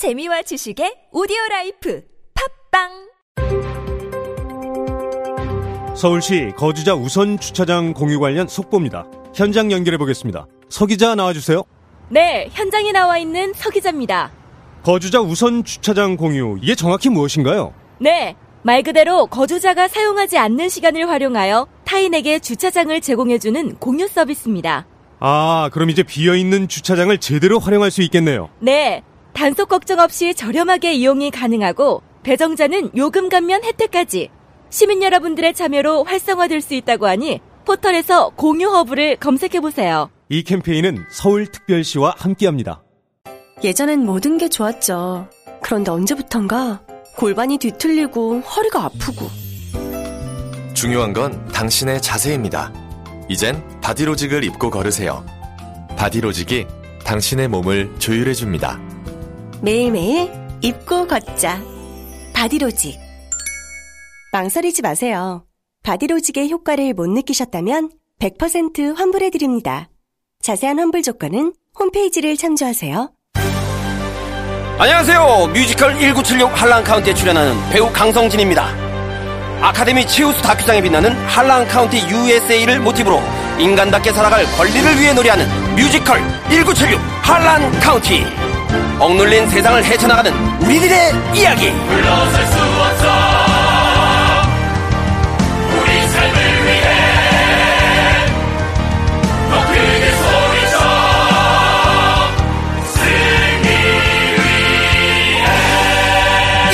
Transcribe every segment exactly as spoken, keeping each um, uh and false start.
재미와 지식의 오디오라이프 팝빵. 서울시 거주자 우선 주차장 공유 관련 속보입니다. 현장 연결해 보겠습니다. 서 기자 나와주세요. 네, 현장에 나와 있는 서 기자입니다. 거주자 우선 주차장 공유, 이게 정확히 무엇인가요? 네, 말 그대로 거주자가 사용하지 않는 시간을 활용하여 타인에게 주차장을 제공해주는 공유 서비스입니다. 아, 그럼 이제 비어있는 주차장을 제대로 활용할 수 있겠네요. 네, 단속 걱정 없이 저렴하게 이용이 가능하고 배정자는 요금 감면 혜택까지 시민 여러분들의 참여로 활성화될 수 있다고 하니 포털에서 공유 허브를 검색해보세요. 이 캠페인은 서울특별시와 함께합니다. 예전엔 모든 게 좋았죠. 그런데 언제부턴가 골반이 뒤틀리고 허리가 아프고. 중요한 건 당신의 자세입니다. 이젠 바디로직을 입고 걸으세요. 바디로직이 당신의 몸을 조율해줍니다. 매일매일 입고 걷자. 바디로직. 망설이지 마세요. 바디로직의 효과를 못 느끼셨다면 백 퍼센트 환불해드립니다. 자세한 환불 조건은 홈페이지를 참조하세요. 안녕하세요. 뮤지컬 천구백칠십육 한란카운티에 출연하는 배우 강성진입니다. 아카데미 최우수 다큐상에 빛나는 한란카운티 유에스에이를 모티브로 인간답게 살아갈 권리를 위해 노래하는 뮤지컬 천구백칠십육 한란카운티. 억눌린 세상을 헤쳐나가는 우리들의 이야기. 물러설 수 없어.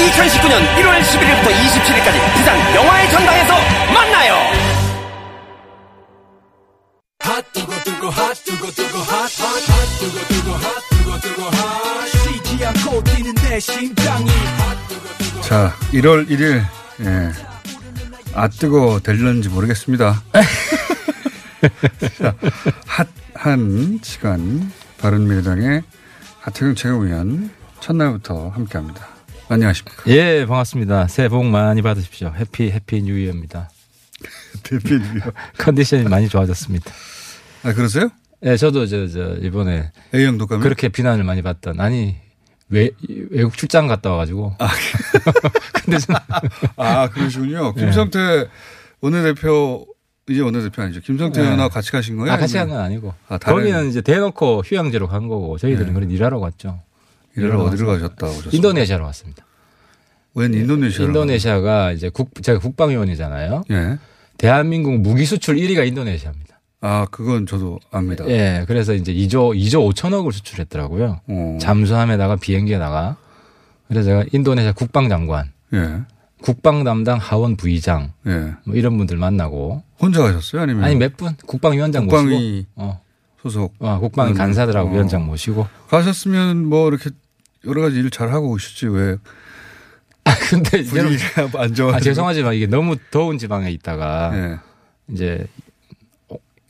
이천십구 년 일월 십일 일부터 이십칠 일까지 부산 영화의 전당에서 만나요. 자, 일월 일 일, 예, 아 뜨거 될런지 모르겠습니다. 자, 핫한 시간 바른미래당의 하태경 최고위원 첫날부터 함께합니다. 안녕하십니까. 예, 반갑습니다. 새해 복 많이 받으십시오. 해피 해피 뉴 이어입니다. 해피 뉴 이어. 컨디션이 많이 좋아졌습니다. 아, 그러세요? 예, 저도 저, 저 이번에 A형 독감 그렇게 비난을 많이 받던, 아니 외, 외국 출장 갔다 와가지고. 아, 근데 저는 아, 그러시군요. 김성태 예. 원내대표, 이제 원내대표 아니죠. 김성태 의원하고 예. 같이 가신 거예요? 아, 같이 간 건 아니고. 아, 거기는 이제 대놓고 휴양지로 간 거고 저희들은 예. 그런 일하러 갔죠. 일하러 어디로 가셨다고 하셨습니까? 인도네시아로 왔습니다. 웬 인도네시아로? 인도네시아가 이제 국, 제가 국방위원이잖아요. 예. 대한민국 무기 수출 일 위가 인도네시아입니다. 아, 그건 저도 압니다. 예. 그래서 이제 이조 오천억을 수출했더라고요. 오. 잠수함에다가 비행기에다가. 그래서 제가 인도네시아 국방장관, 예. 국방 담당 하원 부의장, 예. 뭐 이런 분들 만나고. 혼자 가셨어요? 아니면? 아니, 몇 분? 국방위원장 국방위 모시고. 어. 소속. 어, 국방위 간사들하고 어. 위원장 모시고. 가셨으면 뭐 이렇게 여러 가지 일 잘 하고 오시지 왜? 아, 근데 분위기가 안 좋아. 아, 죄송하지만 이게 너무 더운 지방에 있다가 예. 이제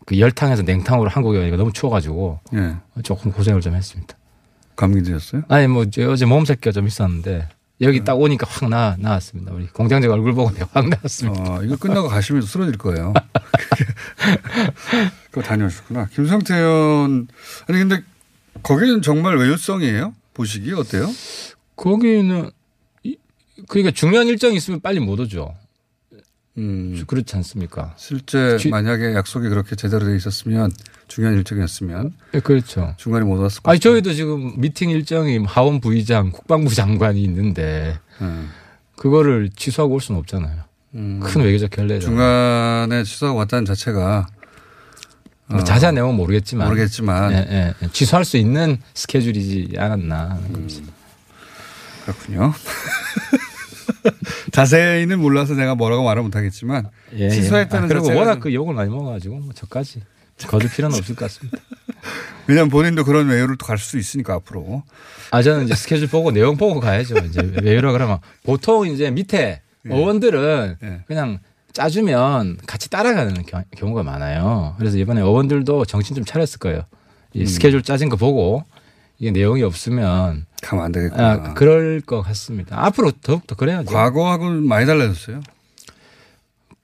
그 열탕에서 냉탕으로 한국에 오니까 너무 추워가지고 예. 조금 고생을 좀 했습니다. 감기 드셨어요? 아니, 뭐 어제 몸살기가 좀 있었는데 여기 예. 딱 오니까 확 나 나왔습니다. 우리 공장장 얼굴 보고 내가 확 나왔습니다. 어, 이거 끝나고 가시면 쓰러질 거예요. 그거 다녀오셨구나. 김성태 의원, 아니 근데 거기는 정말 외유성이에요? 보시기 어때요? 거기는 그러니까 중요한 일정이 있으면 빨리 못 오죠. 음, 그렇지 않습니까? 실제 주, 만약에 약속이 그렇게 제대로 돼 있었으면, 중요한 일정이었으면, 네, 그렇죠. 중간에 못 왔을 거예요. 아니, 저희도 지금 미팅 일정이 하원 부의장, 국방부 장관이 있는데 음. 그거를 취소하고 올 수는 없잖아요. 음. 큰 외교적 결례죠. 중간에 취소하고 왔다는 자체가. 뭐 자세한 내용은 모르겠지만, 모르겠지만. 예, 예. 취소할 수 있는 스케줄이지 않았나. 음, 그렇군요. 자세히는 몰라서 내가 뭐라고 말을 못하겠지만 예, 취소했다는 예. 아, 그리고 워낙 그 욕을 많이 먹어가지고 뭐 저까지 거둘 필요는 없을 것 같습니다. 왜냐하면 본인도 그런 외유를 또 갈 수 있으니까 앞으로. 아, 저는 이제 스케줄 보고 내용 보고 가야죠. 이제 외유라 그러면 보통 이제 밑에 예. 의원들은 예. 그냥 짜주면 같이 따라가는 경우가 많아요. 그래서 이번에 의원들도 정신 좀 차렸을 거예요. 이 음. 스케줄 짜진 거 보고 이게 내용이 없으면 가면 안 되겠구나. 아, 그럴 것 같습니다. 앞으로 더욱더 그래야죠. 과거하고는 많이 달라졌어요?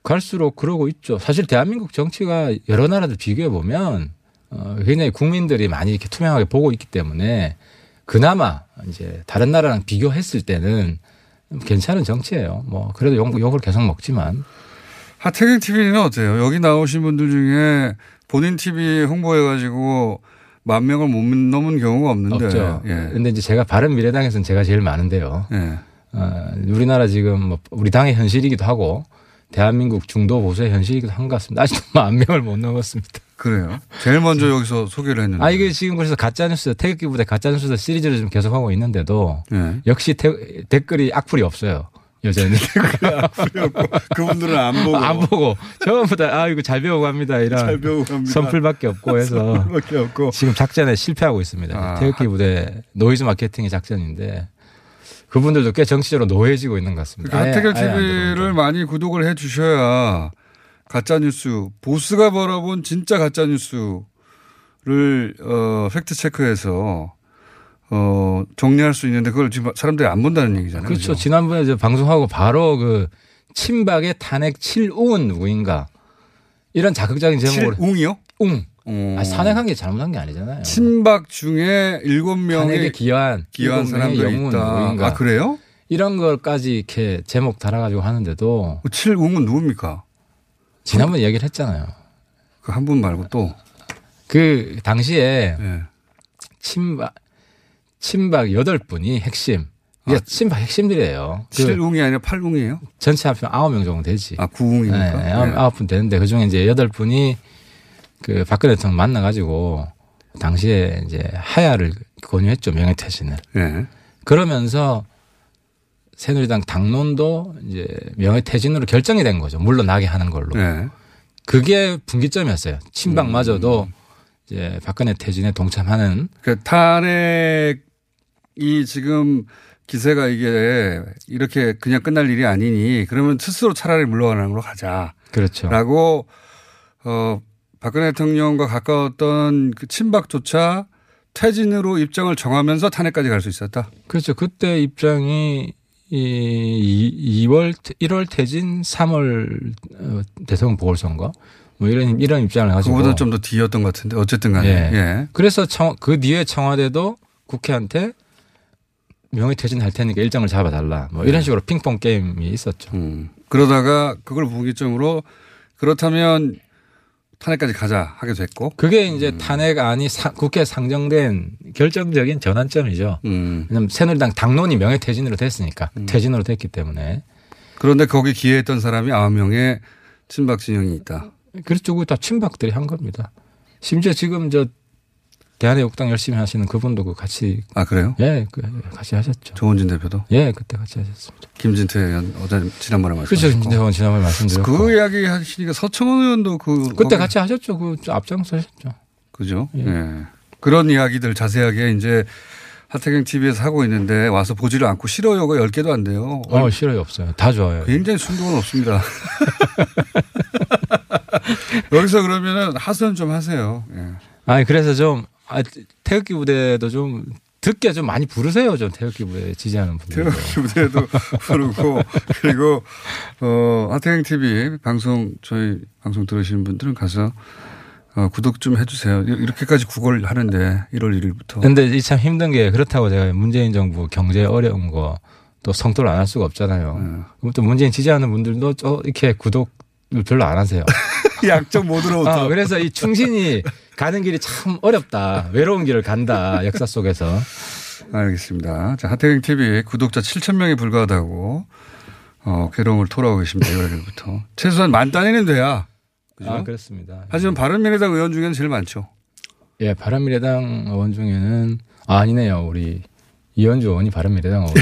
갈수록 그러고 있죠. 사실 대한민국 정치가 여러 나라들 비교해 보면 굉장히 국민들이 많이 이렇게 투명하게 보고 있기 때문에 그나마 이제 다른 나라랑 비교했을 때는 괜찮은 정치예요. 뭐 그래도 욕, 욕을 계속 먹지만. 하태경 티비는 어때요? 여기 나오신 분들 중에 본인 티비 홍보해가지고 만 명을 못 넘은 경우가 없는데. 없죠. 그런데 예. 이제 제가 바른미래당에서는 제가 제일 많은데요. 예. 어, 우리나라 지금 뭐 우리 당의 현실이기도 하고 대한민국 중도 보수의 현실이기도 한 것 같습니다. 아직도 만 명을 못 넘었습니다. 그래요. 제일 먼저 여기서 소개를 했는데. 아, 이게 지금 그래서 가짜뉴스, 태극기부대 가짜뉴스 시리즈를 좀 계속하고 있는데도 네. 역시 태, 댓글이 악플이 없어요. 여전히. 댓글이 악플이 없고 그분들은 안 보고. 안 보고. 전부 다 아, 이거 잘 배우고 합니다. 이런. 잘 배우고 합니다. 선플밖에 없고 해서. 선플밖에 없고. 지금 작전에 실패하고 있습니다. 아. 태극기부대 노이즈 마케팅의 작전인데. 그분들도 꽤 정치적으로 노예지고 있는 것 같습니다. 그러니까 하태경 티비를 많이 구독을 해 주셔야 가짜뉴스, 보스가 벌어본 진짜 가짜뉴스를 어, 팩트체크해서 어, 정리할 수 있는데 그걸 지금 사람들이 안 본다는 얘기잖아요. 그렇죠. 그렇죠? 지난번에 저 방송하고 바로 그 친박의 탄핵 칠웅은 누구인가 이런 자극적인 제목으로. 칠웅이요? 웅. 아니, 산행한 게 잘못한 게 아니잖아요. 친박 중에 일곱 명의 기여한, 기여한 사람들이 있다. 누구인가. 아, 그래요? 이런 걸까지 이렇게 제목 달아가지고 하는데도. 칠웅은 누굽니까? 지난번 그, 얘기를 했잖아요. 그 한 분 말고 또. 그 당시에 네. 친박, 친박 여덟 분이 핵심. 아, 친박 핵심들이에요. 칠웅이 그 아니라 팔웅이에요? 전체 합치면 아홉 명 정도 되지. 아, 구웅입니까? 네, 아홉 분 되는데 그중에 이제 여덟 분이 그 박근혜 대통령 만나가지고 당시에 이제 하야를 권유했죠. 명예퇴진을. 네. 그러면서 새누리당 당론도 이제 명예퇴진으로 결정이 된 거죠. 물러나게 하는 걸로. 네. 그게 분기점이었어요. 친박마저도 음. 이제 박근혜 퇴진에 동참하는. 그러니까 탄핵이 지금 기세가 이게 이렇게 그냥 끝날 일이 아니니 그러면 스스로 차라리 물러가는 걸로 가자. 그렇죠. 라고 어. 박근혜 대통령과 가까웠던 그 친박조차 퇴진으로 입장을 정하면서 탄핵까지 갈 수 있었다. 그렇죠. 그때 입장이 이 이월, 일월 퇴진, 삼월 대통령 보궐선거 뭐 이런 이런 입장을 가지고. 그보다 좀 더 뒤였던 것 같은데 어쨌든 간에. 예. 예. 그래서 청, 그 뒤에 청와대도 국회한테 명의 퇴진할 테니까 일정을 잡아달라. 뭐 이런 음. 식으로 핑퐁 게임이 있었죠. 음. 그러다가 그걸 분기점으로 그렇다면. 탄핵까지 가자 하게 됐고. 그게 이제 음. 탄핵안이 사, 국회에 상정된 결정적인 전환점이죠. 음. 왜냐하면 새누리당 당론이 명예퇴진으로 됐으니까. 음. 퇴진으로 됐기 때문에. 그런데 거기 기여했던 사람이 아홉 명의 친박 진영이 있다. 그렇죠. 그거 다 친박들이 한 겁니다. 심지어 지금 저 대한애국당 열심히 하시는 그분도 같이. 아 그래요? 예, 같이 하셨죠. 조원진 대표도? 예, 그때 같이 하셨습니다. 김진태 의원 어제 지난번에 말씀하셨고. 그렇죠. 김진태 의원 지난번에 말씀드렸고. 그 이야기 하시니까 서청원 의원도 그. 그때 같이 하셨죠. 그 앞장서 하셨죠. 그죠. 예. 예. 그런 이야기들 자세하게 이제 하태경 티비에서 하고 있는데 와서 보지를 않고 싫어요가 열 개도 안 돼요. 어, 싫어요 없어요. 다 좋아요. 굉장히 순도는 없습니다. 여기서 그러면은 하소연 좀 하세요. 예. 아니 그래서 좀. 아, 태극기 부대도 좀 듣게 좀 많이 부르세요. 좀 태극기 부대 지지하는 분들. 태극기 부대도 부르고 그리고 어, 하태경 티비 방송 저희 방송 들으시는 분들은 가서 어, 구독 좀 해주세요. 이렇게까지 구걸 하는데 일월 일일부터. 그런데 참 힘든 게 그렇다고 제가 문재인 정부 경제 어려운 거 또 성토를 안 할 수가 없잖아요. 음. 그럼 또 문재인 지지하는 분들도 저 이렇게 구독 별로 안 하세요. 약점 못 들어오죠. 어, 그래서 이 충신이 가는 길이 참 어렵다. 외로운 길을 간다. 역사 속에서. 알겠습니다. 자, 하태경 티비 구독자 칠천 명에 불과하다고 어, 괴로움을 토로하고 계십니다. 이월부터 최소한 만 단위는 돼야. 그죠? 아, 그렇습니다. 하지만 네. 바른미래당 의원 중에는 제일 많죠. 예, 바른미래당 의원 중에는 아, 아니네요. 우리. 이현주 의원이 바른미래당 의원.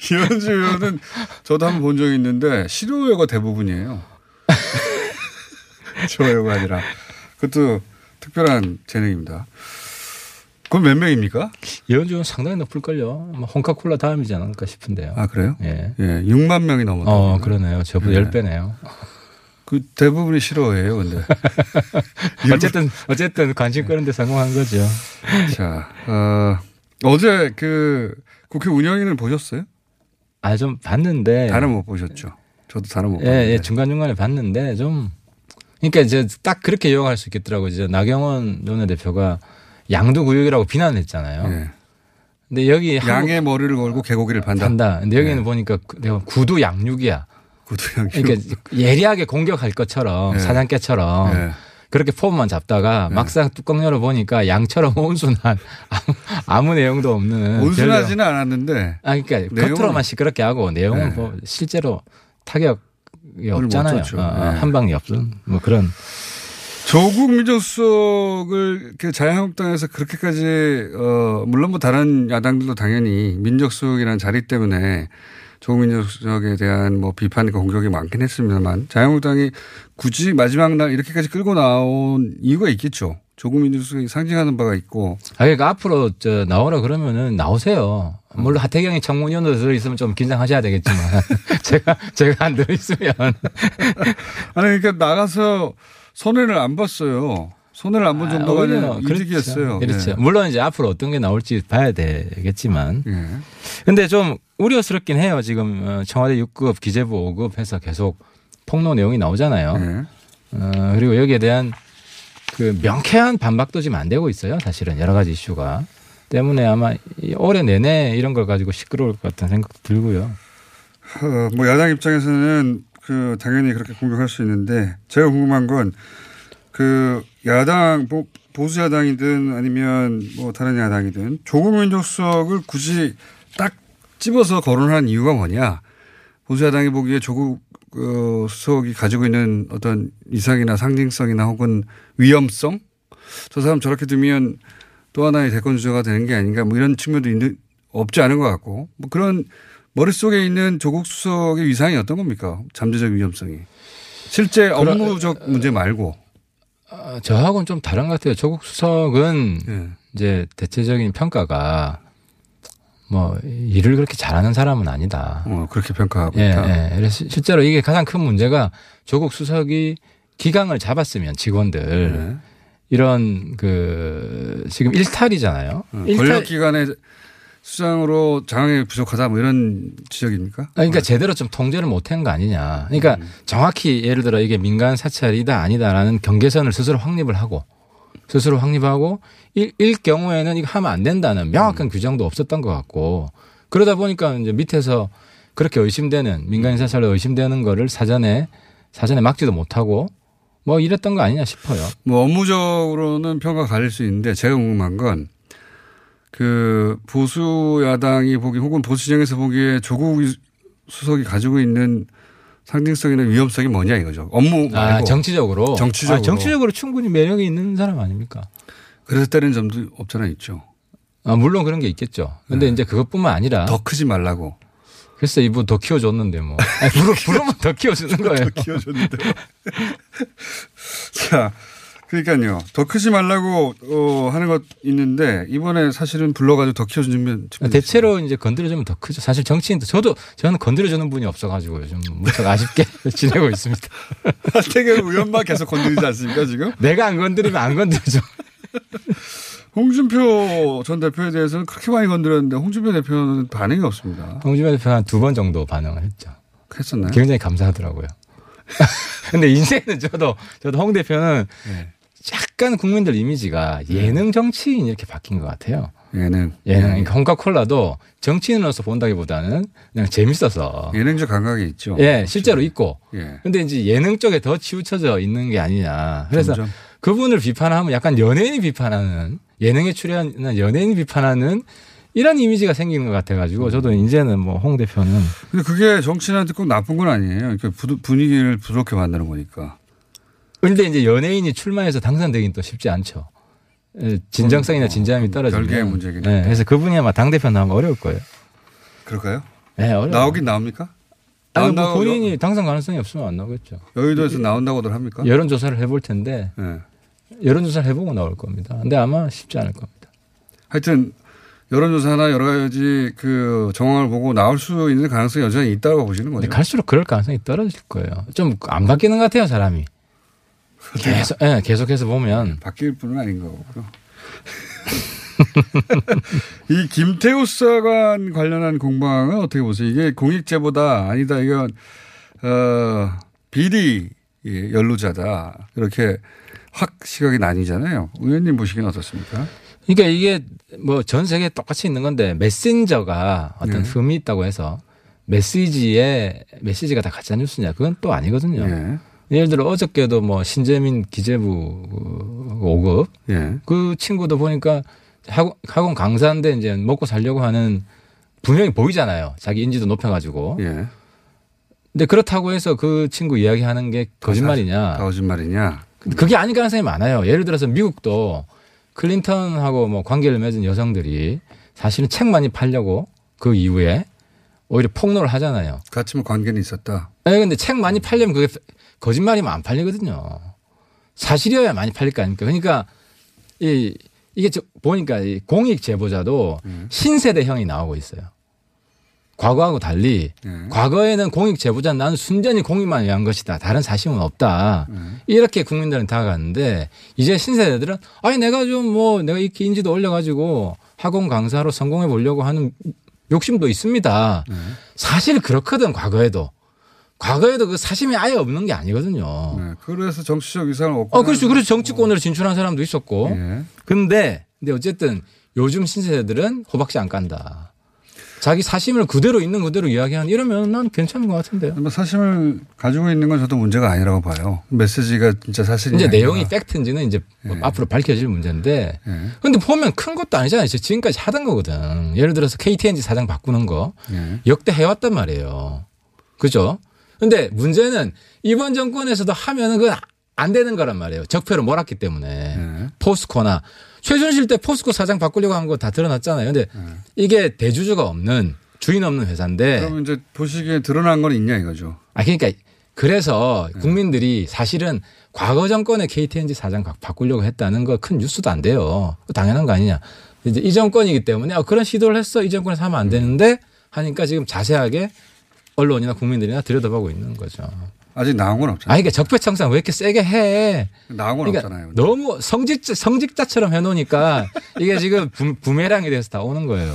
이현주 의원은 저도 한번 본 적이 있는데 실효여가 대부분이에요. 좋아요가 아니라. 그것도 특별한 재능입니다. 그건 몇 명입니까? 이현주 의원 상당히 높을걸요. 홍카콜라 다음이지 않을까 싶은데요. 아 그래요? 예. 예, 육만 명이 넘었다. 어 그러네요. 저보다 네. 열 배네요. 그 대부분이 싫어해요, 근데. 어쨌든 어쨌든 관심 끄는데 성공한 거죠. 자, 어, 어제 그 국회 운영위는 보셨어요? 아, 좀 봤는데. 다른 못 보셨죠? 저도 다른 못. 예, 예, 중간 중간에 봤는데 좀. 그러니까 이제 딱 그렇게 요약할 수 있겠더라고요. 이제 나경원 원내대표가 양도구역이라고 비난을 했잖아요. 네. 근데 여기 양의 머리를 걸고 개고기를 판다. 판다. 근데 여기는 네. 보니까 내가 구두 양육이야. 구두 양육. 그러니까 예리하게 공격할 것처럼 네. 사냥개처럼 네. 그렇게 폼만 잡다가 네. 막상 뚜껑 열어보니까 양처럼 온순한 아무, 아무 내용도 없는. 온순하지는 별로. 않았는데. 아, 그러니까 내용은. 겉으로만 시끄럽게 하고 내용은 네. 뭐 실제로 타격이 없잖아요. 아, 네. 한방이 없은 뭐 그런. 조국 민정수석을 이렇게 자유한국당에서 그렇게까지 어 물론 뭐 다른 야당들도 당연히 민정수석이라는 자리 때문에 조국 민정수석에 대한 뭐 비판과 공격이 많긴 했습니다만 자유한국당이 굳이 마지막 날 이렇게까지 끌고 나온 이유가 있겠죠. 조국 민정수석이 상징하는 바가 있고. 아 그러니까 앞으로 저 나오라 그러면은 나오세요. 물론 하태경이 청문위원으로 들어있으면 좀 긴장하셔야 되겠지만 제가 제가 안 들어있으면 아니 그러니까 나가서. 손해를 안 봤어요. 손해를 안 본 정도가 아, 이득이었어요. 그렇죠. 그렇죠. 네. 물론 이제 앞으로 어떤 게 나올지 봐야 되겠지만. 그런데 네. 좀 우려스럽긴 해요. 지금 청와대 육 급 기재부 오 급 해서 계속 폭로 내용이 나오잖아요. 네. 어, 그리고 여기에 대한 그 명쾌한 반박도 지금 안 되고 있어요. 사실은 여러 가지 이슈가. 때문에 아마 올해 내내 이런 걸 가지고 시끄러울 것 같은 생각도 들고요. 어, 뭐 야당 입장에서는 그 당연히 그렇게 공격할 수 있는데 제가 궁금한 건 그 야당 보수 야당이든 아니면 뭐 다른 야당이든 조국 민정수석을 굳이 딱 집어서 거론한 이유가 뭐냐 보수 야당이 보기에 조국 어, 수석이 가지고 있는 어떤 이상이나 상징성이나 혹은 위험성 저 사람 저렇게 두면 또 하나의 대권 주자가 되는 게 아닌가 뭐 이런 측면도 있는, 없지 않은 것 같고 뭐 그런. 머릿속에 있는 조국 수석의 위상이 어떤 겁니까? 잠재적 위험성이. 실제 업무적 그러, 문제 말고. 저하고는 좀 다른 것 같아요. 조국 수석은 네. 이제 대체적인 평가가 뭐 일을 그렇게 잘하는 사람은 아니다. 어, 그렇게 평가하고 예, 있다. 예. 그래서 실제로 이게 가장 큰 문제가 조국 수석이 기강을 잡았으면 직원들. 네. 이런 그 지금 일탈이잖아요. 어, 권력기관에. 수장으로 장악이 부족하다 뭐 이런 지적입니까? 그러니까 제대로 좀 통제를 못한 거 아니냐. 그러니까 음. 정확히 예를 들어 이게 민간 사찰이다 아니다라는 경계선을 스스로 확립을 하고 스스로 확립하고 일, 일 경우에는 이거 하면 안 된다는 명확한 음. 규정도 없었던 것 같고 그러다 보니까 이제 밑에서 그렇게 의심되는 민간인 사찰로 의심되는 거를 사전에 사전에 막지도 못하고 뭐 이랬던 거 아니냐 싶어요. 뭐 업무적으로는 평가 갈릴 수 있는데 제가 궁금한 건 그 보수 야당이 보기 혹은 보수 진영에서 보기에 조국 수석이 가지고 있는 상징성이나 위험성이 뭐냐 이거죠. 업무 말고. 아, 정치적으로. 정치적으로. 아, 정치적으로 충분히 매력이 있는 사람 아닙니까? 그래서 때리는 점도 없잖아 있죠. 아, 물론 그런 게 있겠죠. 그런데 네. 이제 그것뿐만 아니라. 더 크지 말라고. 글쎄 이분 더 키워줬는데 뭐. 부르, 부르면 더 키워주는 거예요. 더 키워줬는데. 자. 그러니까요. 더 크지 말라고 어, 하는 것 있는데 이번에 사실은 불러가지고 더 키워주면 대체로 이제 건드려주면 더 크죠. 사실 정치인도 저도 저는 건드려주는 분이 없어가지고 요즘 무척 아쉽게 지내고 있습니다. 하태경 의원만 계속 건드리지 않습니까 지금? 내가 안 건드리면 안 건드려줘. 홍준표 전 대표에 대해서는 그렇게 많이 건드렸는데 홍준표 대표는 반응이 없습니다. 홍준표 대표는 한 두 번 정도 반응을 했죠. 했었나요? 굉장히 감사하더라고요. 근데 인생은 저도 저도 홍 대표는 네. 약간 국민들 이미지가 예능 정치인 이렇게 바뀐 것 같아요. 예능. 예능. 그러니까 홍카콜라도 정치인으로서 본다기보다는 그냥 재밌어서. 예능적 감각이 있죠. 예, 그렇죠. 실제로 있고. 예. 근데 이제 예능 쪽에 더 치우쳐져 있는 게 아니냐. 그래서 점점. 그분을 비판하면 약간 연예인이 비판하는 예능에 출연하는 연예인이 비판하는 이런 이미지가 생기는 것 같아가지고 저도 이제는 뭐 홍 대표는. 근데 그게 정치인한테 꼭 나쁜 건 아니에요. 그러니까 분위기를 부드럽게 만드는 거니까. 그런데 이제 연예인이 출마해서 당선되긴 또 쉽지 않죠. 진정성이나 진지함이 떨어지면. 별개의 문제긴. 네, 그래서 그분이 아마 당대표 나오면 어려울 거예요. 그럴까요? 네, 어려워요. 나오긴 나옵니까? 아니, 뭐 본인이 여... 당선 가능성이 없으면 안 나오겠죠. 여의도에서 나온다고들 합니까? 여론조사를 해볼 텐데 네. 여론조사를 해보고 나올 겁니다. 근데 아마 쉽지 않을 겁니다. 하여튼 여론조사나 여러 가지 그 정황을 보고 나올 수 있는 가능성이 여전히 있다고 보시는 거죠? 갈수록 그럴 가능성이 떨어질 거예요. 좀 안 바뀌는 것 같아요, 사람이. 계속, 예, 네, 계속해서 보면. 바뀔 분은 아닌 거고. 이 김태우 수사관 관련한 공방은 어떻게 보세요? 이게 공익제보다 아니다. 이건, 어, 비리 연루자다. 이렇게 확 시각이 나뉘잖아요. 의원님 보시기는 어떻습니까? 그러니까 이게 뭐 전 세계에 똑같이 있는 건데 메신저가 어떤 네. 흠이 있다고 해서 메시지에 메시지가 다 가짜 뉴스냐? 그건 또 아니거든요. 네. 예를 들어 어저께도 뭐 신재민 기재부 오 급 네. 그 친구도 보니까 학원, 학원 강사인데 이제 먹고 살려고 하는 분명히 보이잖아요. 자기 인지도 높여가지고. 예. 근데 그렇다고 해서 그 친구 이야기하는 게 거짓말이냐? 거짓말이냐? 그게 아닌 가능성이 많아요. 예를 들어서 미국도 클린턴하고 뭐 관계를 맺은 여성들이 사실은 책 많이 팔려고 그 이후에 오히려 폭로를 하잖아요. 같이 뭐 관계는 있었다. 네, 근데 책 많이 팔려면 그게 거짓말이면 안 팔리거든요. 사실이어야 많이 팔릴 거 아닙니까? 그러니까 이 이게 보니까 이 공익 제보자도 음. 신세대형이 나오고 있어요. 과거하고 달리 음. 과거에는 공익 제보자는 나는 순전히 공익만 위한 것이다. 다른 사실은 없다. 음. 이렇게 국민들은 다가갔는데 이제 신세대들은 아니 내가 좀 뭐 내가 이렇게 인지도 올려가지고 학원 강사로 성공해 보려고 하는 욕심도 있습니다. 음. 사실 그렇거든 과거에도. 과거에도 그 사심이 아예 없는 게 아니거든요. 네, 그래서 정치적 위상을 얻고. 어, 그렇죠. 그래서 정치권으로 진출한 사람도 있었고. 그런데 네. 근데 어쨌든 요즘 신세대들은 호박씨 안 깐다. 자기 사심을 그대로 있는 그대로 이야기하는 이러면 난 괜찮은 것 같은데요. 사심을 가지고 있는 건 저도 문제가 아니라고 봐요. 메시지가 진짜 사실이 이제 내용이 아니라. 팩트인지는 이제 네. 앞으로 밝혀질 문제인데. 그런데 네. 보면 큰 것도 아니잖아요. 지금까지 하던 거거든. 예를 들어서 케이티엔지 사장 바꾸는 거 네. 역대 해왔단 말이에요. 그죠? 근데 문제는 이번 정권에서도 하면은 그건 안 되는 거란 말이에요. 적폐로 몰았기 때문에. 네. 포스코나 최순실 때 포스코 사장 바꾸려고 한 거 다 드러났잖아요. 근데 네. 이게 대주주가 없는 주인 없는 회사인데. 그럼 이제 보시기에 드러난 건 있냐 이거죠. 아, 그러니까 그래서 국민들이 사실은 과거 정권의 케이티엔지 사장 바꾸려고 했다는 거 큰 뉴스도 안 돼요. 당연한 거 아니냐. 이제 이 정권이기 때문에 어, 그런 시도를 했어. 이 정권에서 하면 안 되는데 하니까 지금 자세하게 언론이나 국민들이나 들여다보고 있는 거죠. 아직 나온 건 없잖아요. 아니, 그러니까 적폐청산 왜 이렇게 세게 해. 나온 건 그러니까 없잖아요. 근데. 너무 성직, 성직자처럼 해놓으니까 이게 지금 부메랑이 돼서 다 오는 거예요.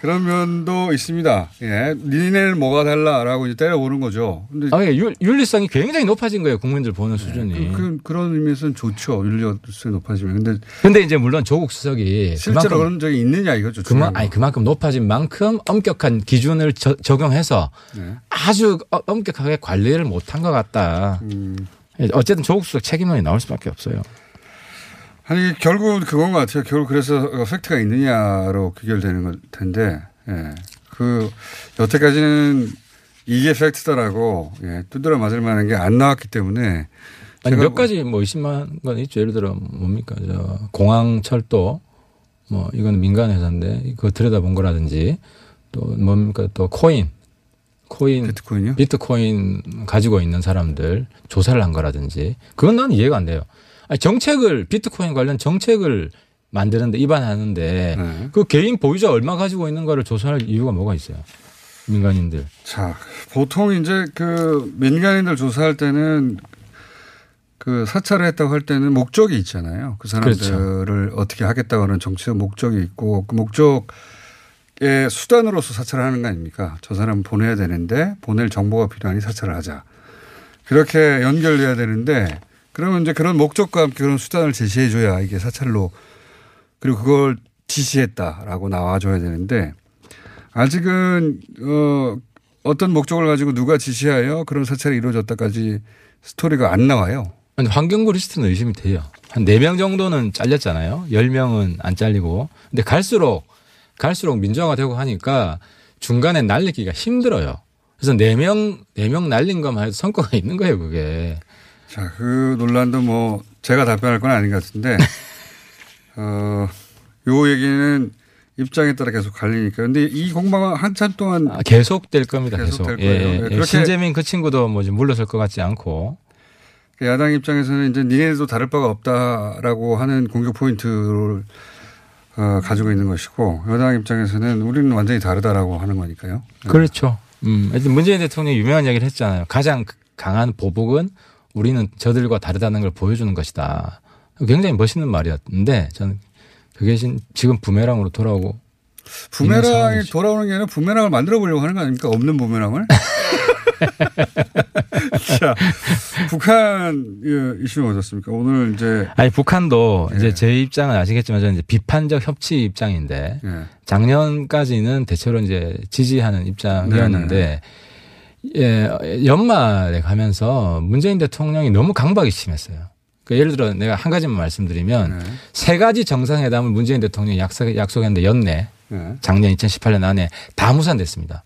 그런 면도 있습니다. 예. 니네는 뭐가 달라라고 이제 때려보는 거죠. 근데 아, 예. 윤리성이 굉장히 높아진 거예요. 국민들 보는 예. 수준이. 그, 그, 그런 의미에서는 좋죠. 윤리성이 높아지면. 근데 근데 이제 물론 조국 수석이 실제로 그런 적이 있느냐 이거죠. 그만, 아니 그만큼 높아진 만큼 엄격한 기준을 저, 적용해서 예. 아주 엄격하게 관리를 못한 것 같다. 음. 어쨌든 조국 수석 책임론이 나올 수밖에 없어요. 아니 결국은 그건 것 같아요. 결국 그래서 팩트가 있느냐로 귀결되는 걸 텐데, 예. 그 여태까지는 이게 팩트다라고 예. 두드려 맞을 만한 게 안 나왔기 때문에. 아니 몇 가지 뭐 의심한 건 있죠. 예를 들어 뭡니까 저 공항 철도 뭐 이건 민간 회사인데 그거 들여다본 거라든지 또 뭡니까 또 코인, 코인, 비트코인요? 비트코인 가지고 있는 사람들 조사를 한 거라든지 그건 난 이해가 안 돼요. 아니, 정책을 비트코인 관련 정책을 만드는데 입안하는데 네. 그 개인 보유자 얼마 가지고 있는 거를 조사할 이유가 뭐가 있어요? 민간인들. 자, 보통 이제 그 민간인들 조사할 때는 그 사찰을 했다고 할 때는 목적이 있잖아요. 그 사람들을 그렇죠. 어떻게 하겠다고 하는 정치적 목적이 있고 그 목적의 수단으로서 사찰을 하는 거 아닙니까? 저 사람 보내야 되는데 보낼 정보가 필요하니 사찰을 하자. 그렇게 연결돼야 되는데 그러면 이제 그런 목적과 함께 그런 수단을 제시해줘야 이게 사찰로 그리고 그걸 지시했다라고 나와줘야 되는데 아직은 어 어떤 목적을 가지고 누가 지시하여 그런 사찰이 이루어졌다까지 스토리가 안 나와요. 아니, 환경부 리스트는 의심이 돼요. 한 네 명 정도는 잘렸잖아요. 열 명은 안 잘리고. 근데 갈수록 갈수록 민주화되고 하니까 중간에 날리기가 힘들어요. 그래서 네 명, 네 명 날린 것만 해도 성과가 있는 거예요. 그게. 자, 그 논란도 뭐 제가 답변할 건 아닌 것 같은데, 어, 요 얘기는 입장에 따라 계속 갈리니까. 근데 이 공방은 한참 동안 아, 계속 될 겁니다. 계속. 계속. 될 예, 거예요. 예, 그렇게 신재민 그 친구도 뭐 물러설 것 같지 않고. 야당 입장에서는 이제 니네도 다를 바가 없다라고 하는 공격 포인트를 어, 가지고 있는 것이고, 여당 입장에서는 우리는 완전히 다르다라고 하는 거니까요. 그렇죠. 음, 문재인 대통령이 유명한 이야기를 했잖아요. 가장 강한 보복은 우리는 저들과 다르다는 걸 보여주는 것이다. 굉장히 멋있는 말이었는데 저는 그게 지금 부메랑으로 돌아오고. 부메랑이 돌아오는 게 아니라 부메랑을 만들어 보려고 하는 거 아닙니까? 없는 부메랑을. 자, 북한 이슈는 어떻습니까? 오늘 이제 아니 북한도 예. 이제 제 입장은 아시겠지만 저는 이제 비판적 협치 입장인데 예. 작년까지는 대체로 이제 지지하는 입장이었는데. 네네. 예, 연말에 가면서 문재인 대통령이 너무 강박이 심했어요. 그러니까 예를 들어 내가 한 가지만 말씀드리면 네. 세 가지 정상회담을 문재인 대통령이 약속, 약속했는데 연내 네. 작년 이천십팔 년 안에 다 무산됐습니다.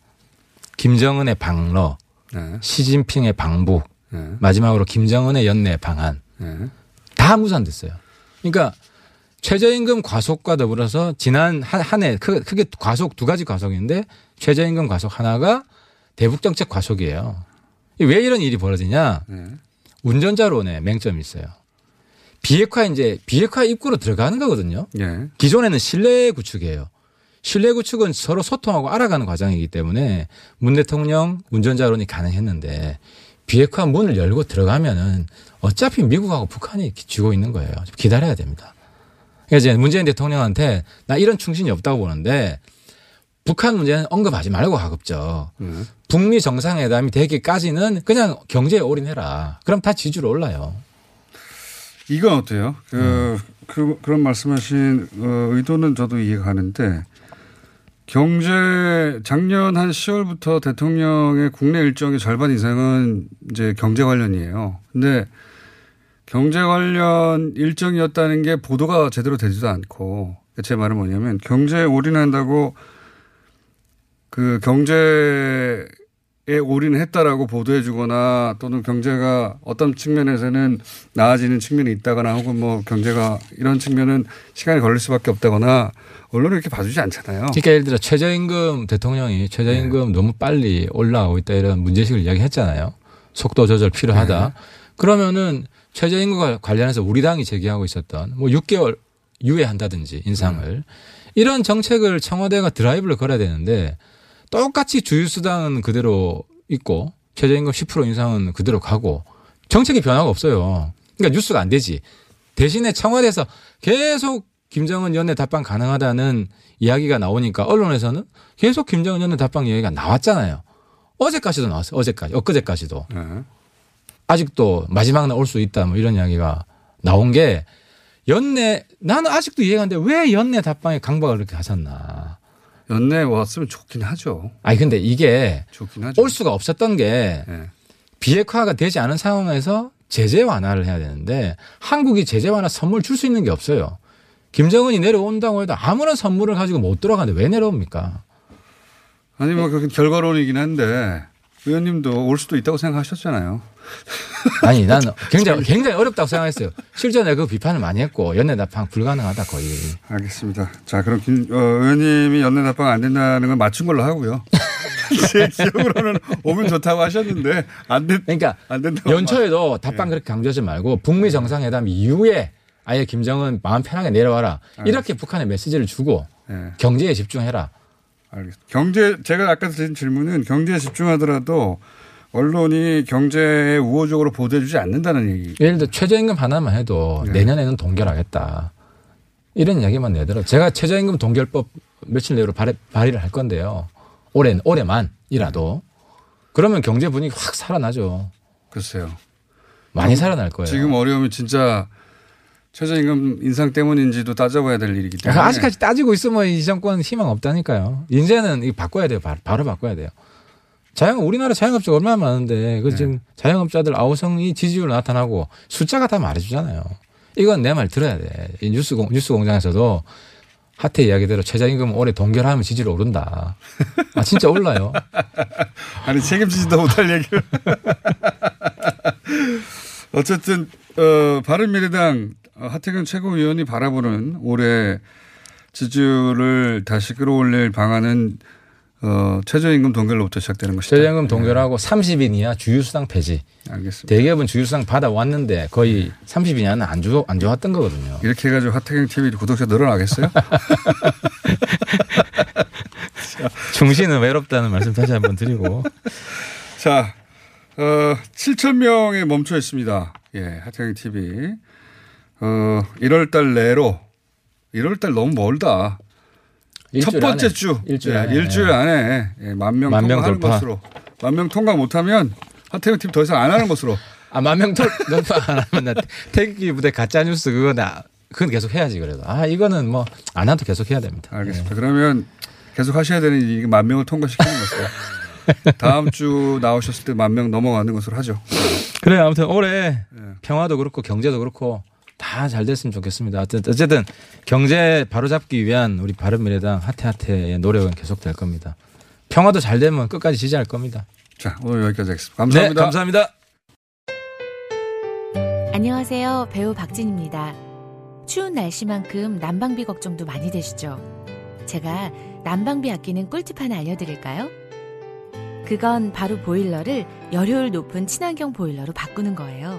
김정은의 방러, 네. 시진핑의 방북, 네. 마지막으로 김정은의 연내 방한 네. 다 무산됐어요. 그러니까 최저임금 과속과 더불어서 지난 한 해 크게 과속 두 가지 과속인데 최저임금 과속 하나가 대북정책 과속이에요. 왜 이런 일이 벌어지냐. 네. 운전자론에 맹점이 있어요. 비핵화 이제 비핵화 입구로 들어가는 거거든요. 네. 기존에는 신뢰 구축이에요. 신뢰 구축은 서로 소통하고 알아가는 과정이기 때문에 문 대통령 운전자론이 가능했는데 비핵화 문을 열고 들어가면은 어차피 미국하고 북한이 쥐고 있는 거예요. 기다려야 됩니다. 그래서 이제 문재인 대통령한테 나 이런 충신이 없다고 보는데 북한 문제는 언급하지 말고 가급적. 음. 북미 정상회담이 되기까지는 그냥 경제에 올인해라. 그럼 다 지지로 올라요. 이건 어때요? 그, 음. 그, 그런 말씀하신 의도는 저도 이해가 가는데 경제 작년 한 시월부터 대통령의 국내 일정의 절반 이상은 이제 경제 관련이에요. 근데 경제 관련 일정이었다는 게 보도가 제대로 되지도 않고 제 말은 뭐냐면 경제에 올인한다고 그 경제에 올인했다라고 보도해 주거나 또는 경제가 어떤 측면에서는 나아지는 측면이 있다거나 혹은 뭐 경제가 이런 측면은 시간이 걸릴 수밖에 없다거나 언론을 이렇게 봐주지 않잖아요. 그러니까 예를 들어 최저임금 대통령이 최저임금 네. 너무 빨리 올라오고 있다 이런 문제식을 이야기했잖아요. 속도 조절 필요하다. 네. 그러면은 최저임금과 관련해서 우리 당이 제기하고 있었던 뭐 육 개월 유예한다든지 인상을 네. 이런 정책을 청와대가 드라이브를 걸어야 되는데 똑같이 주휴수당은 그대로 있고 최저임금 십 퍼센트 인상은 그대로 가고 정책이 변화가 없어요. 그러니까 뉴스가 안 되지. 대신에 청와대에서 계속 김정은 연내 답방 가능하다는 이야기가 나오니까 언론에서는 계속 김정은 연내 답방 이야기가 나왔잖아요. 어제까지도 나왔어요. 어제까지. 엊그제까지도. 네. 아직도 마지막 날 올 수 있다 뭐 이런 이야기가 나온 게 연내 나는 아직도 이해가 안 돼. 왜 연내 답방에 강박을 그렇게 하셨나. 연내 왔으면 좋긴 하죠. 아니 근데 이게 좋긴 하죠. 올 수가 없었던 게 네. 비핵화가 되지 않은 상황에서 제재 완화를 해야 되는데 한국이 제재 완화 선물 줄 수 있는 게 없어요. 김정은이 내려온다고 해도 아무런 선물을 가지고 못 들어가는데 왜 내려옵니까? 아니 뭐 네. 결과론이긴 한데 의원님도 올 수도 있다고 생각하셨잖아요. 아니 나는 굉장히 굉장히 어렵다고 생각했어요. 실전에 그 비판을 많이 했고 연내 답방 불가능하다 거의. 알겠습니다. 자 그럼 김 어, 의원님이 연내 답방 안 된다는 건 맞춘 걸로 하고요. 제 기억으로는 오면 좋다고 하셨는데 안 됐. 그러니까 안 된다고 연초에도 말. 답방 그렇게 강조하지 말고 북미 정상회담 이후에 아예 김정은 마음 편하게 내려와라. 알겠습니다. 이렇게 북한에 메시지를 주고 네. 경제에 집중해라. 알겠습니다. 경제 제가 아까 드린 질문은 경제에 집중하더라도. 언론이 경제에 우호적으로 보도해주지 않는다는 얘기. 예를 들어 최저임금 하나만 해도 네. 내년에는 동결하겠다. 이런 이야기만 내더라고요. 제가 최저임금 동결법 며칠 내로 발의, 발의를 할 건데요. 올해, 올해만이라도. 그러면 경제 분위기 확 살아나죠. 글쎄요. 많이 살아날 거예요. 지금 어려우면 진짜 최저임금 인상 때문인지도 따져봐야 될 일이기 때문에. 아직까지 따지고 있으면 이 정권 희망 없다니까요. 이제는 바꿔야 돼요. 바로, 바로 바꿔야 돼요. 자영 우리나라 자영업자가 얼마나 많은데 그 지금 네. 자영업자들 아우성이 지지율 나타나고 숫자가 다 말해주잖아요. 이건 내 말 들어야 돼. 이 뉴스공 뉴스공장에서도 하태 이야기대로 최저임금 올해 동결하면 지지율 오른다. 아 진짜 올라요. 아니 책임지지도 못할 얘기를. 어쨌든 어, 바른미래당 하태경 최고위원이 바라보는 올해 지지율을 다시 끌어올릴 방안은. 어, 최저임금 동결로부터 시작되는 것이죠. 최저임금 동결하고 네. 삼십 인 이하 주휴수당 폐지. 알겠습니다. 대기업은 주휴수당 받아왔는데 거의 네. 삼십 인 이하는 안, 주, 안 좋았던 거거든요. 이렇게 해가지고 하태경 티비 구독자 늘어나겠어요? 중신은 외롭다는 말씀 다시 한번 드리고. 자, 어, 칠천 명에 멈춰 있습니다. 예, 하태경 티비. 어, 일월 달 내로. 일월 달 너무 멀다. 첫 번째 안에. 주 일주일, 예, 안에. 일주일 안에 만 명 통과하는 것으로 만 명 통과 못하면 하태경 팀 더 이상 안 하는 것으로. 아, 만 명 통과 안 하면 나 태극기부대 가짜뉴스 그거 나 그건 계속 해야지 그래도. 아, 이거는 뭐 안 해도 계속 해야 됩니다. 알겠습니다. 네. 그러면 계속 하셔야 되는 이 만 명을 통과시키는 것으로. 다음 주 나오셨을 때 만 명 넘어가는 것으로 하죠. 그래, 아무튼 올해 네. 평화도 그렇고 경제도 그렇고 다 잘 됐으면 좋겠습니다. 어쨌든 경제 바로잡기 위한 우리 바른미래당 하태하태의 노력은 계속될 겁니다. 평화도 잘 되면 끝까지 지지할 겁니다. 자, 오늘 여기까지 하겠습니다. 감사합니다. 네, 감사합니다. 안녕하세요. 배우 박진입니다. 추운 날씨만큼 난방비 걱정도 많이 되시죠? 제가 난방비 아끼는 꿀팁 하나 알려드릴까요? 그건 바로 보일러를 열효율 높은 친환경 보일러로 바꾸는 거예요.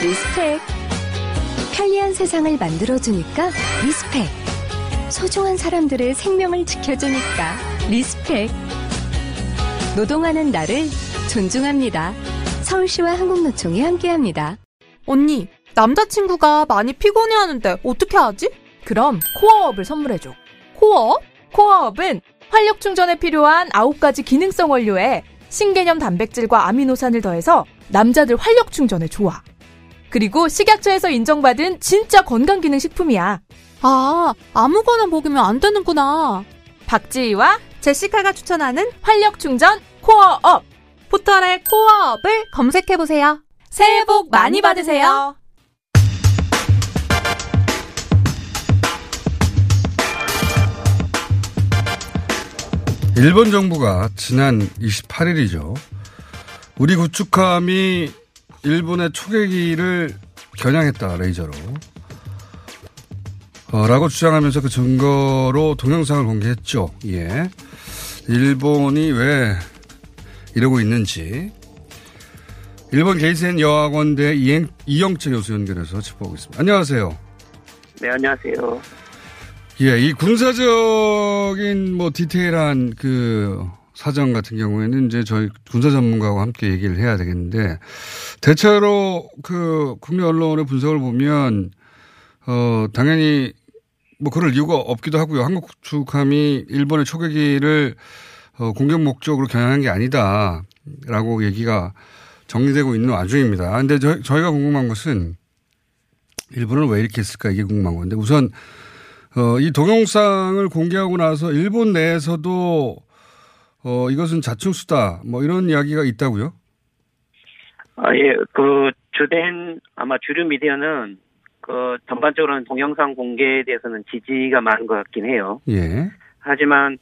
리스펙, 편리한 세상을 만들어주니까 리스펙, 소중한 사람들의 생명을 지켜주니까 리스펙. 노동하는 나를 존중합니다. 서울시와 한국노총이 함께합니다. 언니, 남자친구가 많이 피곤해하는데 어떻게 하지? 그럼 코어업을 선물해줘. 코어업? 코어업은 활력 충전에 필요한 아홉 가지 기능성 원료에 신개념 단백질과 아미노산을 더해서 남자들 활력 충전에 좋아. 그리고 식약처에서 인정받은 진짜 건강기능식품이야. 아, 아무거나 먹으면 안 되는구나. 박지희와 제시카가 추천하는 활력충전 코어업. 포털에 코어업을 검색해보세요. 새해 복 많이 받으세요. 일본 정부가 지난 이십팔일이죠. 우리 구축함이 일본의 초계기를 겨냥했다, 레이저로. 어, 라고 주장하면서 그 증거로 동영상을 공개했죠. 예. 일본이 왜 이러고 있는지. 일본 게이센 여학원대 이영채 교수 연결해서 짚어보겠습니다. 안녕하세요. 네, 안녕하세요. 예, 이 군사적인 뭐 디테일한 그, 사정 같은 경우에는 이제 저희 군사 전문가와 함께 얘기를 해야 되겠는데, 대체로 그 국내 언론의 분석을 보면 어 당연히 뭐 그럴 이유가 없기도 하고요. 한국 구축함이 일본의 초계기를 어 공격 목적으로 겨냥한 게 아니다라고 얘기가 정리되고 있는 와중입니다. 그런데 저희, 저희가 궁금한 것은 일본은 왜 이렇게 했을까, 이게 궁금한 건데, 우선 어 이 동영상을 공개하고 나서 일본 내에서도 어, 이것은 자충수다, 뭐, 이런 이야기가 있다고요? 아, 예, 그, 주된, 아마 주류 미디어는, 그, 전반적으로는 동영상 공개에 대해서는 지지가 많은 것 같긴 해요. 예. 하지만,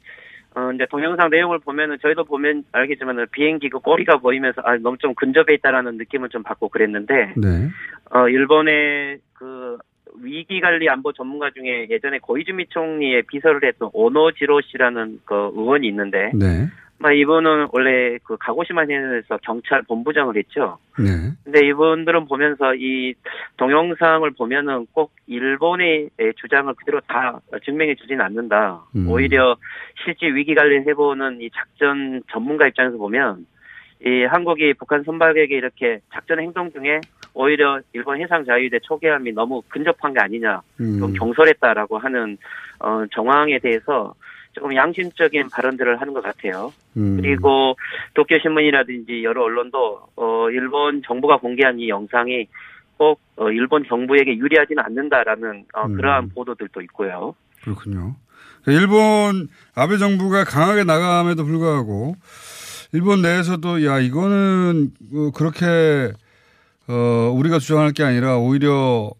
어, 이제 동영상 내용을 보면은, 저희도 보면 알겠지만, 비행기 그 꼬리가 보이면서, 아, 너무 좀 근접해 있다라는 느낌을 좀 받고 그랬는데, 네. 어, 일본의 그, 위기관리 안보 전문가 중에 예전에 고이즈미 총리의 비서를 했던 오노지로 씨라는 그 의원이 있는데, 네. 이분은 원래 그 가고시마현에서 경찰 본부장을 했죠. 네. 근데 이분들은 보면서 이 동영상을 보면은 꼭 일본의 주장을 그대로 다 증명해 주진 않는다. 음. 오히려 실제 위기관리 해보는 이 작전 전문가 입장에서 보면, 이 한국이 북한 선박에게 이렇게 작전 행동 중에 오히려 일본 해상자위대 초계함이 너무 근접한 게 아니냐, 음. 좀 경솔했다라고 하는 어, 정황에 대해서 조금 양심적인 발언들을 하는 것 같아요. 음. 그리고 도쿄신문이라든지 여러 언론도 어, 일본 정부가 공개한 이 영상이 꼭 어, 일본 정부에게 유리하지는 않는다라는 어, 그러한 음. 보도들도 있고요. 그렇군요. 일본 아베 정부가 강하게 나감에도 불구하고 일본 내에서도 야 이거는 그렇게 어, 우리가 주장할 게 아니라 오히려